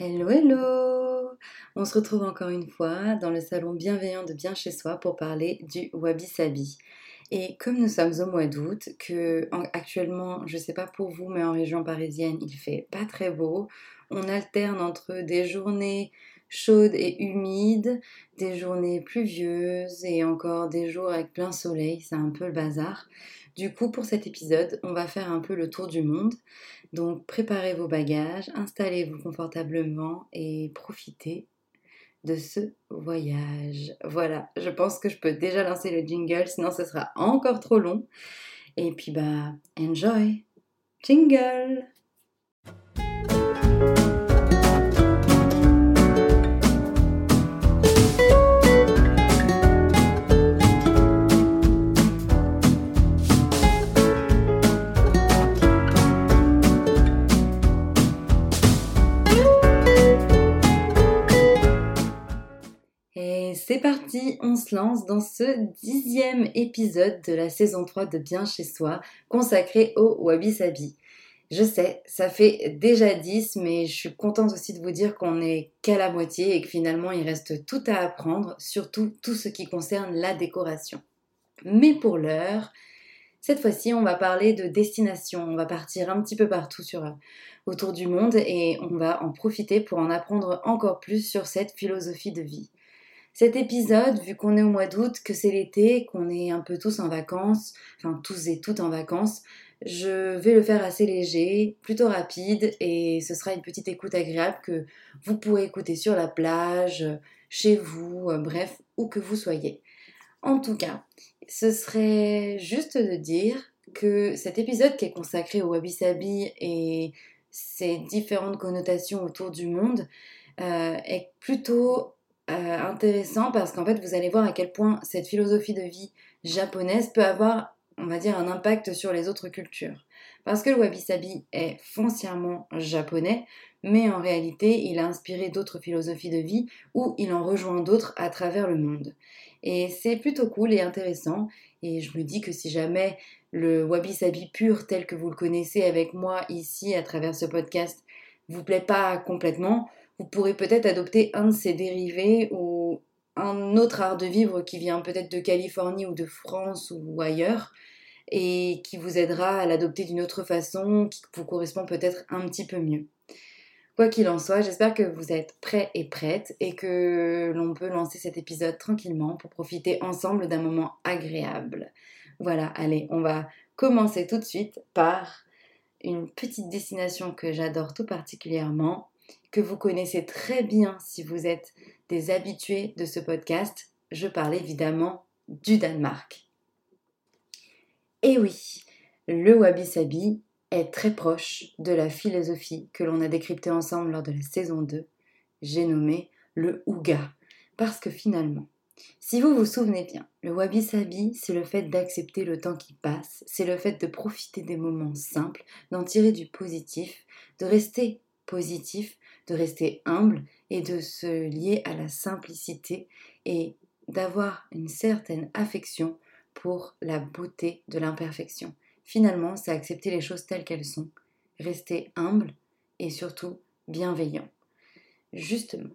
Hello, hello! On se retrouve encore une fois dans le salon bienveillant de Bien chez Soi pour parler du Wabi Sabi. Et comme nous sommes au mois d'août, actuellement, je ne sais pas pour vous, mais en région parisienne, il fait pas très beau. On alterne entre des journées chaudes et humides, des journées pluvieuses et encore des jours avec plein soleil, c'est un peu le bazar. Du coup, pour cet épisode, on va faire un peu le tour du monde. Donc, préparez vos bagages, installez-vous confortablement et profitez de ce voyage. Voilà, je pense que je peux déjà lancer le jingle, sinon ce sera encore trop long. Et puis, enjoy! Jingle! C'est parti, on se lance dans ce 10e épisode de la saison 3 de Bien chez Soi, consacré au Wabi Sabi. Je sais, ça fait déjà 10, mais je suis contente aussi de vous dire qu'on n'est qu'à la moitié et que finalement il reste tout à apprendre, surtout tout ce qui concerne la décoration. Mais pour l'heure, cette fois-ci, on va parler de destination. On va partir un petit peu partout autour du monde et on va en profiter pour en apprendre encore plus sur cette philosophie de vie. Cet épisode, vu qu'on est au mois d'août, que c'est l'été, qu'on est un peu tous en vacances, enfin tous et toutes en vacances, je vais le faire assez léger, plutôt rapide, et ce sera une petite écoute agréable que vous pourrez écouter sur la plage, chez vous, bref, où que vous soyez. En tout cas, ce serait juste de dire que cet épisode qui est consacré au Wabi Sabi et ses différentes connotations autour du monde est plutôt intéressant parce qu'en fait vous allez voir à quel point cette philosophie de vie japonaise peut avoir, on va dire, un impact sur les autres cultures. Parce que le wabi-sabi est foncièrement japonais, mais en réalité il a inspiré d'autres philosophies de vie ou il en rejoint d'autres à travers le monde. Et c'est plutôt cool et intéressant, et je me dis que si jamais le wabi-sabi pur tel que vous le connaissez avec moi ici à travers ce podcast vous plaît pas complètement, vous pourrez peut-être adopter un de ses dérivés ou un autre art de vivre qui vient peut-être de Californie ou de France ou ailleurs et qui vous aidera à l'adopter d'une autre façon qui vous correspond peut-être un petit peu mieux. Quoi qu'il en soit, j'espère que vous êtes prêts et prêtes et que l'on peut lancer cet épisode tranquillement pour profiter ensemble d'un moment agréable. Voilà, allez, on va commencer tout de suite par une petite destination que j'adore tout particulièrement, que vous connaissez très bien si vous êtes des habitués de ce podcast. Je parle évidemment du Danemark. Et oui, le Wabi Sabi est très proche de la philosophie que l'on a décryptée ensemble lors de la saison 2, j'ai nommé le Ouga. Parce que finalement, si vous vous souvenez bien, le Wabi Sabi, c'est le fait d'accepter le temps qui passe, c'est le fait de profiter des moments simples, d'en tirer du positif, de rester positif, de rester humble et de se lier à la simplicité et d'avoir une certaine affection pour la beauté de l'imperfection. Finalement, c'est accepter les choses telles qu'elles sont, rester humble et surtout bienveillant. Justement,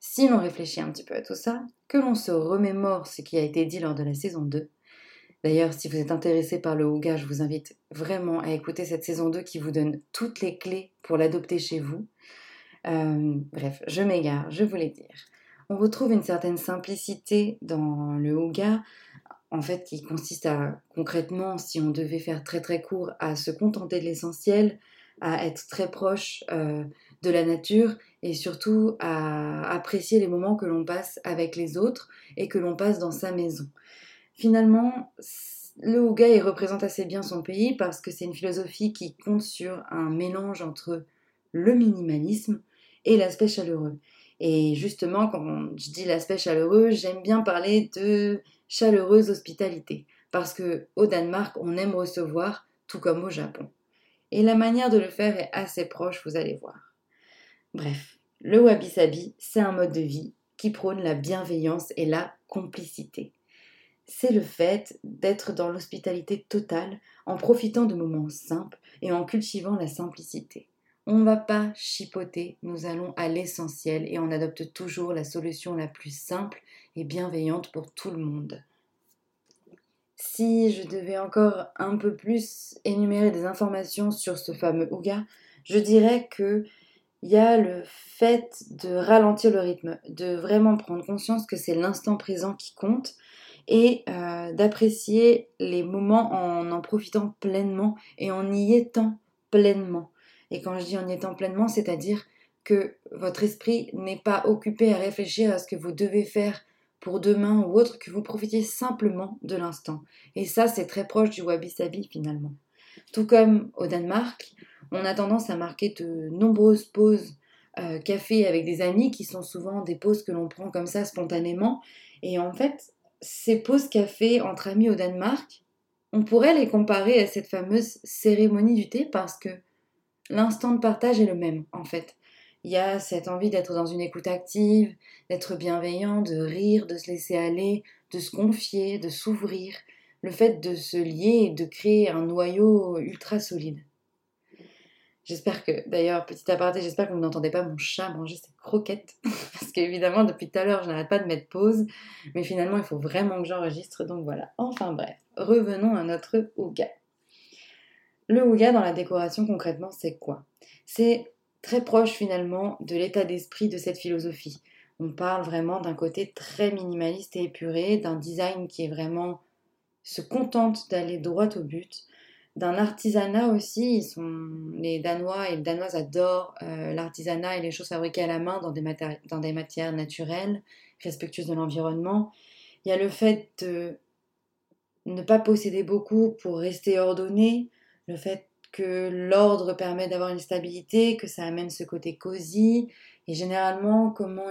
si l'on réfléchit un petit peu à tout ça, que l'on se remémore ce qui a été dit lors de la saison 2, d'ailleurs, si vous êtes intéressé par le Ouga, je vous invite vraiment à écouter cette saison 2 qui vous donne toutes les clés pour l'adopter chez vous. Bref, je m'égare, je voulais dire. On retrouve une certaine simplicité dans le Ouga, en fait, qui consiste à, concrètement, si on devait faire très très court, à se contenter de l'essentiel, à être très proche de la nature et surtout à apprécier les moments que l'on passe avec les autres et que l'on passe dans sa maison. Finalement, le Ouga il représente assez bien son pays parce que c'est une philosophie qui compte sur un mélange entre le minimalisme et l'aspect chaleureux. Et justement, quand je dis l'aspect chaleureux, j'aime bien parler de chaleureuse hospitalité. Parce qu'au Danemark, on aime recevoir, tout comme au Japon. Et la manière de le faire est assez proche, vous allez voir. Bref, le Wabi Sabi, c'est un mode de vie qui prône la bienveillance et la complicité. C'est le fait d'être dans l'hospitalité totale en profitant de moments simples et en cultivant la simplicité. On ne va pas chipoter, nous allons à l'essentiel et on adopte toujours la solution la plus simple et bienveillante pour tout le monde. Si je devais encore un peu plus énumérer des informations sur ce fameux Ouga, je dirais que il y a le fait de ralentir le rythme, de vraiment prendre conscience que c'est l'instant présent qui compte et d'apprécier les moments en profitant pleinement et en y étant pleinement. Et quand je dis en y étant pleinement, c'est-à-dire que votre esprit n'est pas occupé à réfléchir à ce que vous devez faire pour demain ou autre, que vous profitiez simplement de l'instant. Et ça, c'est très proche du Wabi Sabi finalement. Tout comme au Danemark, on a tendance à marquer de nombreuses pauses café avec des amis qui sont souvent des pauses que l'on prend comme ça spontanément. Et en fait, ces pauses café entre amis au Danemark, on pourrait les comparer à cette fameuse cérémonie du thé parce que l'instant de partage est le même en fait. Il y a cette envie d'être dans une écoute active, d'être bienveillant, de rire, de se laisser aller, de se confier, de s'ouvrir. Le fait de se lier et de créer un noyau ultra solide. J'espère que, d'ailleurs, petit aparté, j'espère que vous n'entendez pas mon chat manger ses croquettes. Parce qu'évidemment, depuis tout à l'heure, je n'arrête pas de mettre pause. Mais finalement, il faut vraiment que j'enregistre. Donc voilà. Enfin bref, revenons à notre Ouga. Le Ouga dans la décoration, concrètement, c'est quoi ? C'est très proche, finalement, de l'état d'esprit de cette philosophie. On parle vraiment d'un côté très minimaliste et épuré, d'un design qui est vraiment... se contente d'aller droit au but, d'un artisanat aussi. Les Danois et les Danoises adorent l'artisanat et les choses fabriquées à la main dans des matières naturelles, respectueuses de l'environnement. Il y a le fait de ne pas posséder beaucoup pour rester ordonné, le fait que l'ordre permet d'avoir une stabilité, que ça amène ce côté cosy, et généralement comment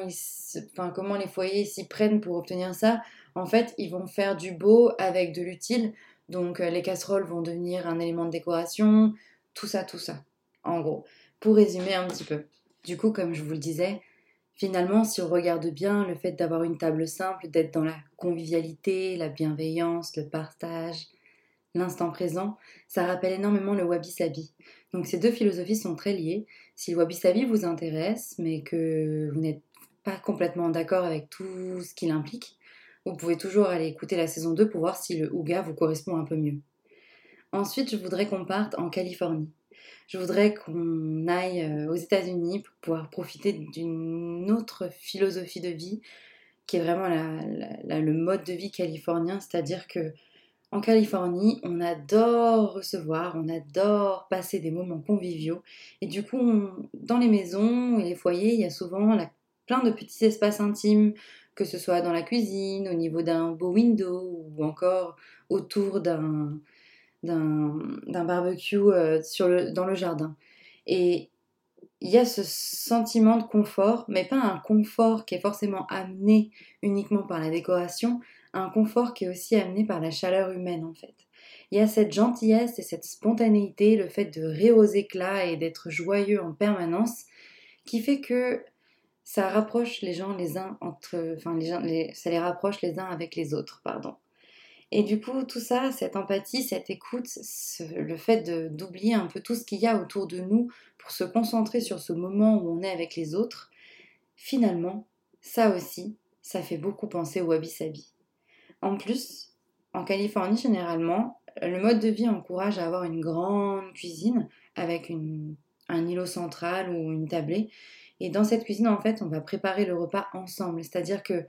les foyers s'y prennent pour obtenir ça. En fait, ils vont faire du beau avec de l'utile, donc les casseroles vont devenir un élément de décoration, tout ça, en gros, pour résumer un petit peu. Du coup, comme je vous le disais, finalement, si on regarde bien, le fait d'avoir une table simple, d'être dans la convivialité, la bienveillance, le partage, l'instant présent, ça rappelle énormément le Wabi Sabi. Donc ces deux philosophies sont très liées. Si le Wabi Sabi vous intéresse, mais que vous n'êtes pas complètement d'accord avec tout ce qu'il implique, vous pouvez toujours aller écouter la saison 2 pour voir si le Ouga vous correspond un peu mieux. Ensuite, je voudrais qu'on parte en Californie. Je voudrais qu'on aille aux États-Unis pour pouvoir profiter d'une autre philosophie de vie qui est vraiment le mode de vie californien, c'est-à-dire que en Californie, on adore recevoir, on adore passer des moments conviviaux et du coup, dans les maisons et les foyers, il y a souvent plein de petits espaces intimes, que ce soit dans la cuisine, au niveau d'un beau window ou encore autour d'un barbecue dans le jardin. Et il y a ce sentiment de confort, mais pas un confort qui est forcément amené uniquement par la décoration, un confort qui est aussi amené par la chaleur humaine en fait. Il y a cette gentillesse et cette spontanéité, le fait de rire aux éclats et d'être joyeux en permanence, qui fait que ça rapproche les gens ça les rapproche les uns avec les autres, pardon. Et du coup, tout ça, cette empathie, cette écoute, le fait d'oublier un peu tout ce qu'il y a autour de nous pour se concentrer sur ce moment où on est avec les autres, finalement, ça aussi, ça fait beaucoup penser au Wabi Sabi. En plus, en Californie, généralement, le mode de vie encourage à avoir une grande cuisine avec un îlot central ou une tablée. Et dans cette cuisine, en fait, on va préparer le repas ensemble. C'est-à-dire que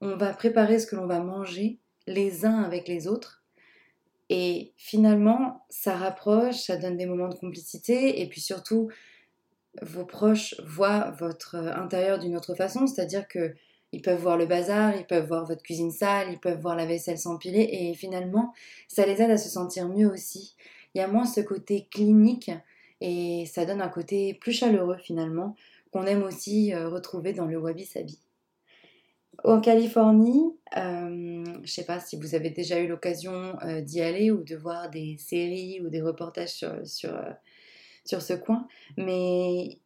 on va préparer ce que l'on va manger les uns avec les autres. Et finalement, ça rapproche, ça donne des moments de complicité. Et puis surtout, vos proches voient votre intérieur d'une autre façon. C'est-à-dire qu'ils peuvent voir le bazar, ils peuvent voir votre cuisine sale, ils peuvent voir la vaisselle s'empiler. Et finalement, ça les aide à se sentir mieux aussi. Il y a moins ce côté clinique et ça donne un côté plus chaleureux finalement, qu'on aime aussi retrouver dans le Wabi Sabi. En Californie, je ne sais pas si vous avez déjà eu l'occasion d'y aller ou de voir des séries ou des reportages sur ce coin, mais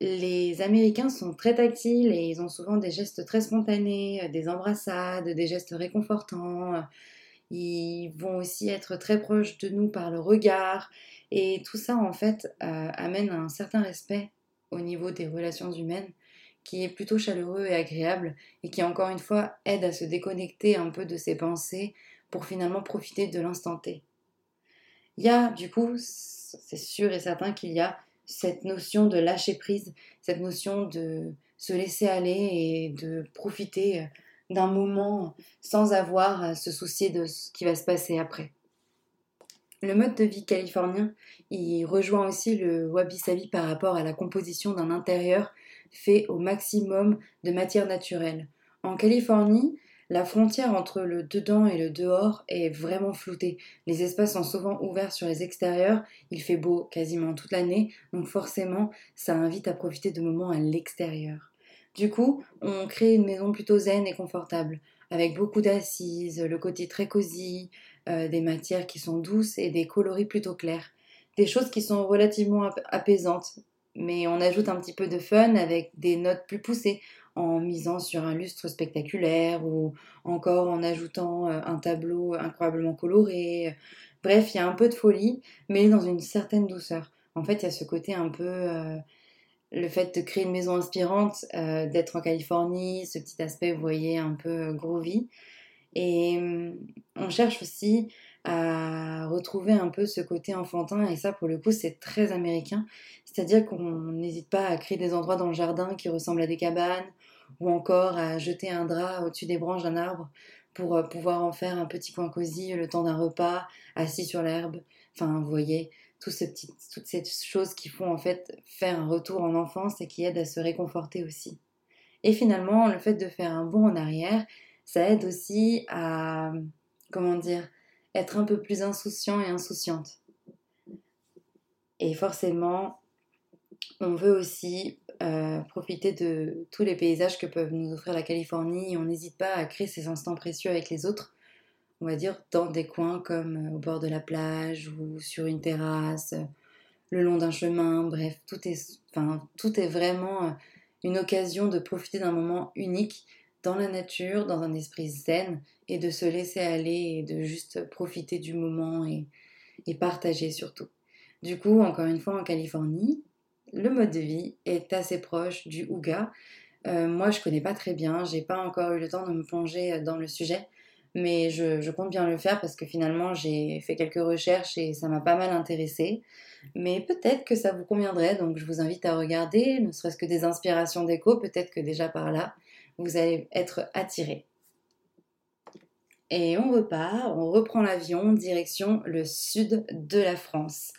les Américains sont très tactiles et ils ont souvent des gestes très spontanés, des embrassades, des gestes réconfortants. ils vont aussi être très proches de nous par le regard, et tout ça en fait amène à un certain respect au niveau des relations humaines qui est plutôt chaleureux et agréable, et qui encore une fois aide à se déconnecter un peu de ses pensées pour finalement profiter de l'instant T. Il y a du coup, c'est sûr et certain qu'il y a cette notion de lâcher prise, cette notion de se laisser aller et de profiter d'un moment sans avoir à se soucier de ce qui va se passer après. Le mode de vie californien, il rejoint aussi le Wabi Sabi par rapport à la composition d'un intérieur fait au maximum de matière naturelle. En Californie, la frontière entre le dedans et le dehors est vraiment floutée. Les espaces sont souvent ouverts sur les extérieurs, il fait beau quasiment toute l'année, donc forcément, ça invite à profiter de moments à l'extérieur. Du coup, on crée une maison plutôt zen et confortable, avec beaucoup d'assises, le côté très cosy, des matières qui sont douces et des coloris plutôt clairs. Des choses qui sont relativement apaisantes, mais on ajoute un petit peu de fun avec des notes plus poussées, en misant sur un lustre spectaculaire ou encore en ajoutant un tableau incroyablement coloré. Bref, il y a un peu de folie, mais dans une certaine douceur. En fait, il y a ce côté un peu... le fait de créer une maison inspirante, d'être en Californie, ce petit aspect, vous voyez, un peu groovy. Et on cherche aussi à retrouver un peu ce côté enfantin, et ça pour le coup c'est très américain, c'est-à-dire qu'on n'hésite pas à créer des endroits dans le jardin qui ressemblent à des cabanes, ou encore à jeter un drap au-dessus des branches d'un arbre pour pouvoir en faire un petit coin cosy le temps d'un repas, assis sur l'herbe, enfin vous voyez, toutes ces choses qui font en fait faire un retour en enfance et qui aident à se réconforter aussi. Et finalement, le fait de faire un bond en arrière, ça aide aussi à, être un peu plus insouciant et insouciante. Et forcément, on veut aussi profiter de tous les paysages que peuvent nous offrir la Californie, et on n'hésite pas à créer ces instants précieux avec les autres, on va dire dans des coins comme au bord de la plage ou sur une terrasse, le long d'un chemin, bref, tout est vraiment une occasion de profiter d'un moment unique dans la nature, dans un esprit zen, et de se laisser aller et de juste profiter du moment et partager surtout. Du coup, encore une fois, en Californie, le mode de vie est assez proche du Ouga. Moi, je connais pas très bien, j'ai pas encore eu le temps de me plonger dans le sujet, mais je compte bien le faire parce que finalement, j'ai fait quelques recherches et ça m'a pas mal intéressée. Mais peut-être que ça vous conviendrait, donc je vous invite à regarder, ne serait-ce que des inspirations déco, peut-être que déjà par là, vous allez être attiré. Et on repart, on reprend l'avion, direction le sud de la France.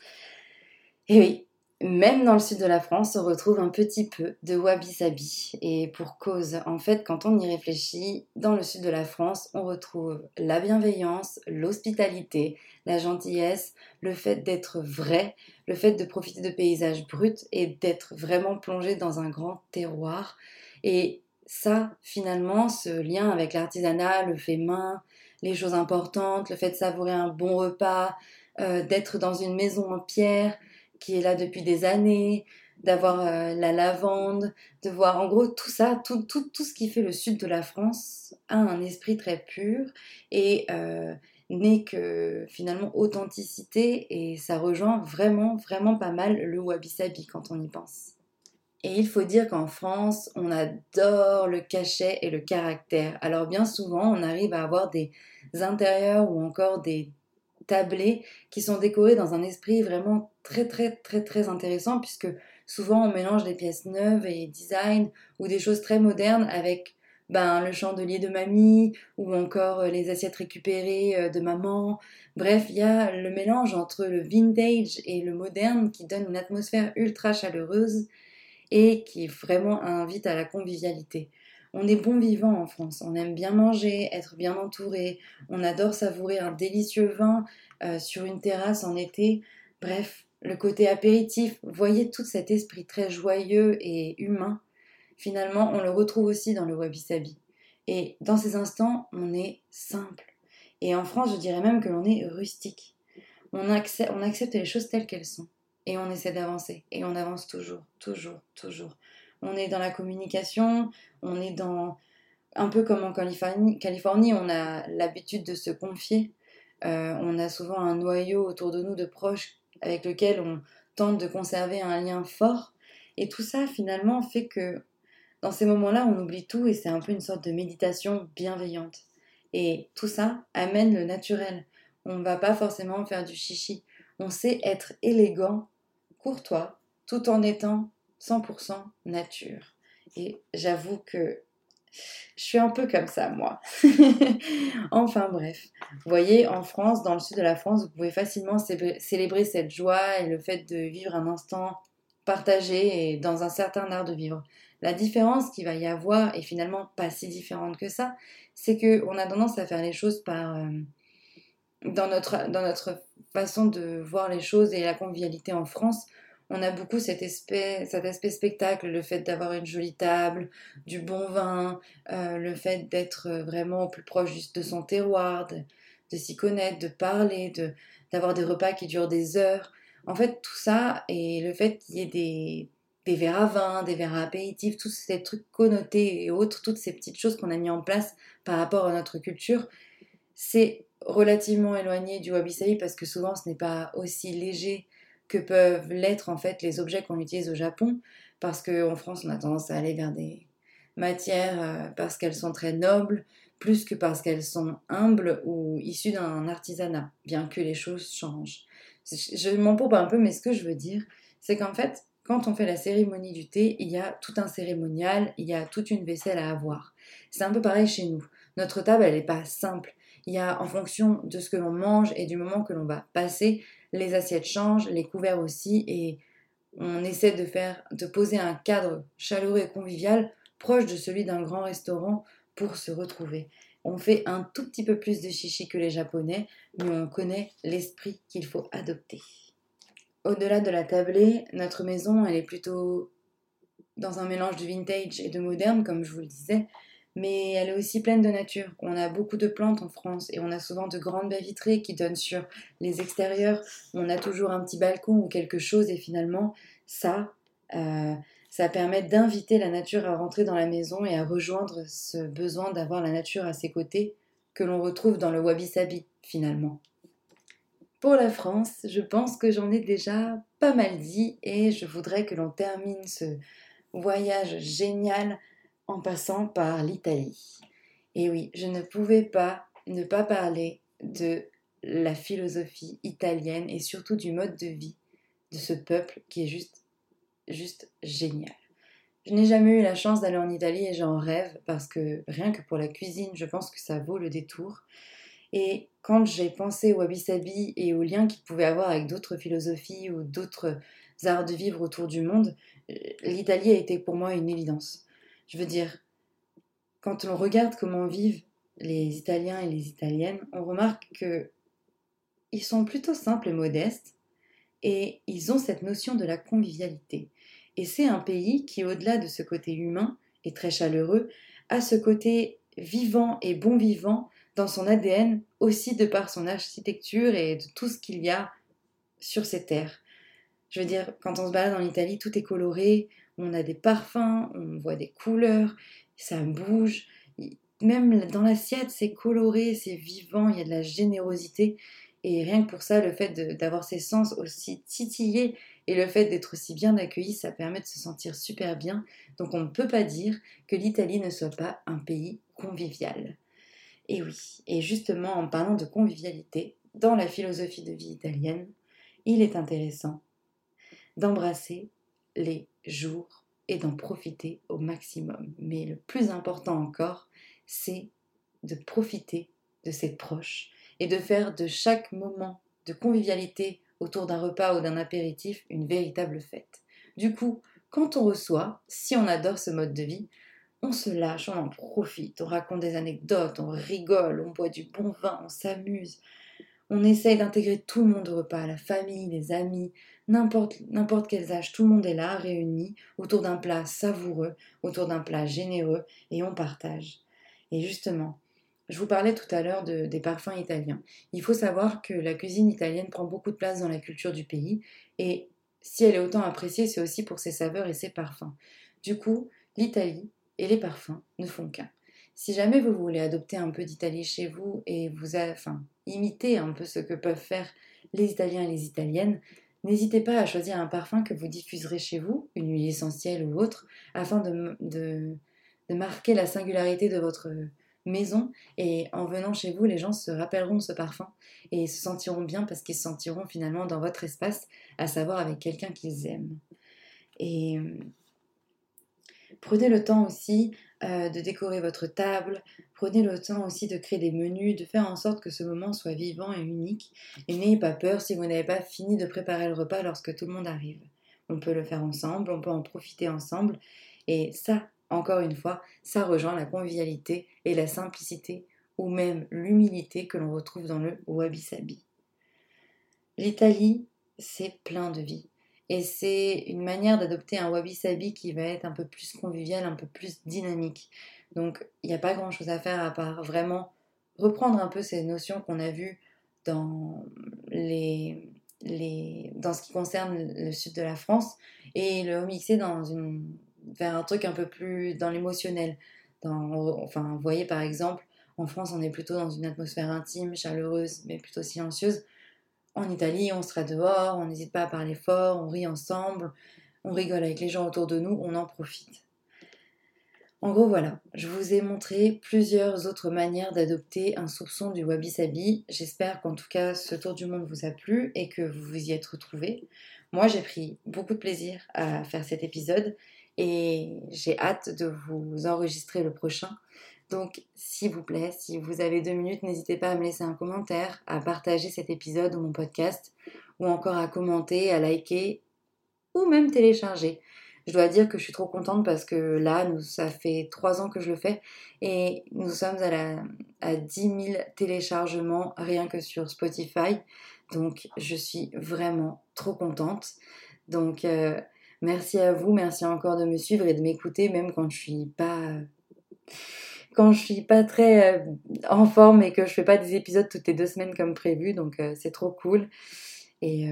Et oui, même dans le sud de la France, on retrouve un petit peu de wabi-sabi. Et pour cause, en fait, quand on y réfléchit, dans le sud de la France, on retrouve la bienveillance, l'hospitalité, la gentillesse, le fait d'être vrai, le fait de profiter de paysages bruts et d'être vraiment plongé dans un grand terroir. Et ça, finalement, ce lien avec l'artisanat, le fait main, les choses importantes, le fait de savourer un bon repas, d'être dans une maison en pierre qui est là depuis des années, d'avoir la lavande, de voir en gros tout ça, tout ce qui fait le sud de la France a un esprit très pur et n'est que finalement authenticité, et ça rejoint vraiment, vraiment pas mal le wabi-sabi quand on y pense. Et il faut dire qu'en France, on adore le cachet et le caractère. Alors bien souvent, on arrive à avoir des intérieurs ou encore des tablés qui sont décorés dans un esprit vraiment très très très très intéressant, puisque souvent on mélange des pièces neuves et design ou des choses très modernes avec le chandelier de mamie ou encore les assiettes récupérées de maman. Bref, il y a le mélange entre le vintage et le moderne qui donne une atmosphère ultra chaleureuse et qui vraiment invite à la convivialité. On est bon vivant en France, on aime bien manger, être bien entouré, on adore savourer un délicieux vin sur une terrasse en été. Bref, le côté apéritif, voyez tout cet esprit très joyeux et humain. Finalement, on le retrouve aussi dans le wabi-sabi. Et dans ces instants, on est simple. Et en France, je dirais même que l'on est rustique. On accepte les choses telles qu'elles sont. Et on essaie d'avancer. Et on avance toujours, toujours, toujours. On est dans la communication, on est dans... Un peu comme en Californie, on a l'habitude de se confier. On a souvent un noyau autour de nous de proches avec lequel on tente de conserver un lien fort. Et tout ça, finalement, fait que dans ces moments-là, on oublie tout et c'est un peu une sorte de méditation bienveillante. Et tout ça amène le naturel. On ne va pas forcément faire du chichi. On sait être élégant, courtois, tout en étant 100% nature. Et j'avoue que je suis un peu comme ça, moi. Enfin bref, vous voyez, en France, dans le sud de la France, vous pouvez facilement célébrer cette joie et le fait de vivre un instant partagé et dans un certain art de vivre. La différence qu'il va y avoir, et finalement pas si différente que ça, c'est qu'on a tendance à faire les choses par dans notre façon de voir les choses et la convivialité en France. On a beaucoup cet aspect spectacle, le fait d'avoir une jolie table, du bon vin, le fait d'être vraiment au plus proche de son terroir, de s'y connaître, de parler, d'avoir des repas qui durent des heures. En fait, tout ça, et le fait qu'il y ait des verres à vin, des verres à apéritifs, tous ces trucs connotés et autres, toutes ces petites choses qu'on a mis en place par rapport à notre culture, c'est relativement éloigné du Wabi Sabi parce que souvent ce n'est pas aussi léger que peuvent l'être en fait les objets qu'on utilise au Japon, parce qu'en France on a tendance à aller vers des matières parce qu'elles sont très nobles, plus que parce qu'elles sont humbles ou issues d'un artisanat, bien que les choses changent. Je m'embourbe un peu, mais ce que je veux dire, c'est qu'en fait, quand on fait la cérémonie du thé, il y a tout un cérémonial, il y a toute une vaisselle à avoir. C'est un peu pareil chez nous. Notre table, elle n'est pas simple. Il y a, en fonction de ce que l'on mange et du moment que l'on va passer, les assiettes changent, les couverts aussi, et on essaie de poser un cadre chaleureux et convivial, proche de celui d'un grand restaurant, pour se retrouver. On fait un tout petit peu plus de chichi que les Japonais, mais on connaît l'esprit qu'il faut adopter. Au-delà de la tablée, notre maison, elle est plutôt dans un mélange de vintage et de moderne, comme je vous le disais, mais elle est aussi pleine de nature. On a beaucoup de plantes en France et on a souvent de grandes baies vitrées qui donnent sur les extérieurs. On a toujours un petit balcon ou quelque chose et finalement, ça permet d'inviter la nature à rentrer dans la maison et à rejoindre ce besoin d'avoir la nature à ses côtés que l'on retrouve dans le wabi-sabi, finalement. Pour la France, je pense que j'en ai déjà pas mal dit et je voudrais que l'on termine ce voyage génial en passant par l'Italie. Et oui, je ne pouvais pas ne pas parler de la philosophie italienne et surtout du mode de vie de ce peuple qui est juste génial. Je n'ai jamais eu la chance d'aller en Italie et j'en rêve parce que rien que pour la cuisine, je pense que ça vaut le détour. Et quand j'ai pensé au Wabi Sabi et aux liens qu'il pouvait avoir avec d'autres philosophies ou d'autres arts de vivre autour du monde, l'Italie a été pour moi une évidence. Je veux dire, quand on regarde comment vivent les Italiens et les Italiennes, on remarque qu'ils sont plutôt simples et modestes et ils ont cette notion de la convivialité. Et c'est un pays qui, au-delà de ce côté humain et très chaleureux, a ce côté vivant et bon vivant dans son ADN, aussi de par son architecture et de tout ce qu'il y a sur ces terres. Je veux dire, quand on se balade en Italie, tout est coloré, on a des parfums, on voit des couleurs, ça bouge. Même dans l'assiette, c'est coloré, c'est vivant, il y a de la générosité. Et rien que pour ça, le fait d'avoir ses sens aussi titillés et le fait d'être aussi bien accueilli, ça permet de se sentir super bien. Donc on ne peut pas dire que l'Italie ne soit pas un pays convivial. Et oui, et justement en parlant de convivialité, dans la philosophie de vie italienne, il est intéressant d'embrasser les jours et d'en profiter au maximum. Mais le plus important encore, c'est de profiter de ses proches et de faire de chaque moment de convivialité autour d'un repas ou d'un apéritif une véritable fête. Du coup, quand on reçoit, si on adore ce mode de vie, on se lâche, on en profite, on raconte des anecdotes, on rigole, on boit du bon vin, on s'amuse. On essaye d'intégrer tout le monde au repas, la famille, les amis, n'importe quels âges, tout le monde est là, réuni, autour d'un plat savoureux, autour d'un plat généreux, et on partage. Et justement, je vous parlais tout à l'heure des parfums italiens. Il faut savoir que la cuisine italienne prend beaucoup de place dans la culture du pays, et si elle est autant appréciée, c'est aussi pour ses saveurs et ses parfums. Du coup, l'Italie et les parfums ne font qu'un. Si jamais vous voulez adopter un peu d'Italie chez vous et imiter un peu ce que peuvent faire les Italiens et les Italiennes, n'hésitez pas à choisir un parfum que vous diffuserez chez vous, une huile essentielle ou autre, afin de marquer la singularité de votre maison, et en venant chez vous, les gens se rappelleront de ce parfum et se sentiront bien parce qu'ils se sentiront finalement dans votre espace, à savoir avec quelqu'un qu'ils aiment. Et prenez le temps aussi de décorer votre table, prenez le temps aussi de créer des menus, de faire en sorte que ce moment soit vivant et unique. Et n'ayez pas peur si vous n'avez pas fini de préparer le repas lorsque tout le monde arrive. On peut le faire ensemble, on peut en profiter ensemble. Et ça, encore une fois, ça rejoint la convivialité et la simplicité, ou même l'humilité que l'on retrouve dans le Wabi Sabi. L'Italie, c'est plein de vie. Et c'est une manière d'adopter un wabi-sabi qui va être un peu plus convivial, un peu plus dynamique. Donc, il n'y a pas grand-chose à faire à part vraiment reprendre un peu ces notions qu'on a vues dans, dans ce qui concerne le sud de la France et le remixer vers un truc un peu plus dans l'émotionnel. Vous voyez par exemple, en France, on est plutôt dans une atmosphère intime, chaleureuse, mais plutôt silencieuse. En Italie, on sera dehors, on n'hésite pas à parler fort, on rit ensemble, on rigole avec les gens autour de nous, on en profite. En gros, voilà, je vous ai montré plusieurs autres manières d'adopter un soupçon du wabi-sabi. J'espère qu'en tout cas, ce tour du monde vous a plu et que vous vous y êtes retrouvés. Moi, j'ai pris beaucoup de plaisir à faire cet épisode et j'ai hâte de vous enregistrer le prochain. Donc, s'il vous plaît, si vous avez 2 minutes, n'hésitez pas à me laisser un commentaire, à partager cet épisode ou mon podcast, ou encore à commenter, à liker, ou même télécharger. Je dois dire que je suis trop contente parce que là, ça fait 3 ans que je le fais, et nous sommes à 10 000 téléchargements rien que sur Spotify. Donc, je suis vraiment trop contente. Donc, merci à vous, merci encore de me suivre et de m'écouter, même quand je suis pas... Quand je suis pas très en forme et que je fais pas des épisodes toutes les 2 semaines comme prévu, donc c'est trop cool. Et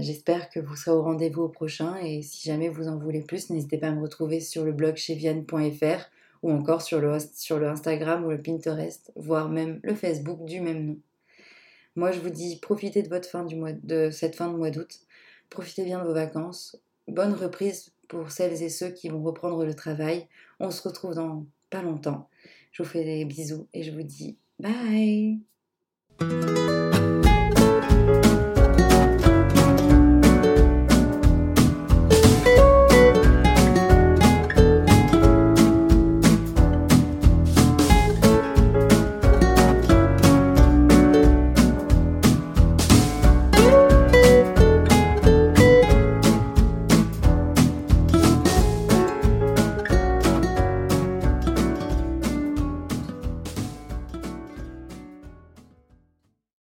j'espère que vous serez au rendez-vous au prochain. Et si jamais vous en voulez plus, n'hésitez pas à me retrouver sur le blog chez Vianne.fr ou encore sur le Instagram ou le Pinterest, voire même le Facebook du même nom. Moi, je vous dis, profitez de cette fin de mois d'août. Profitez bien de vos vacances. Bonne reprise pour celles et ceux qui vont reprendre le travail. On se retrouve dans pas longtemps. Je vous fais des bisous et je vous dis bye!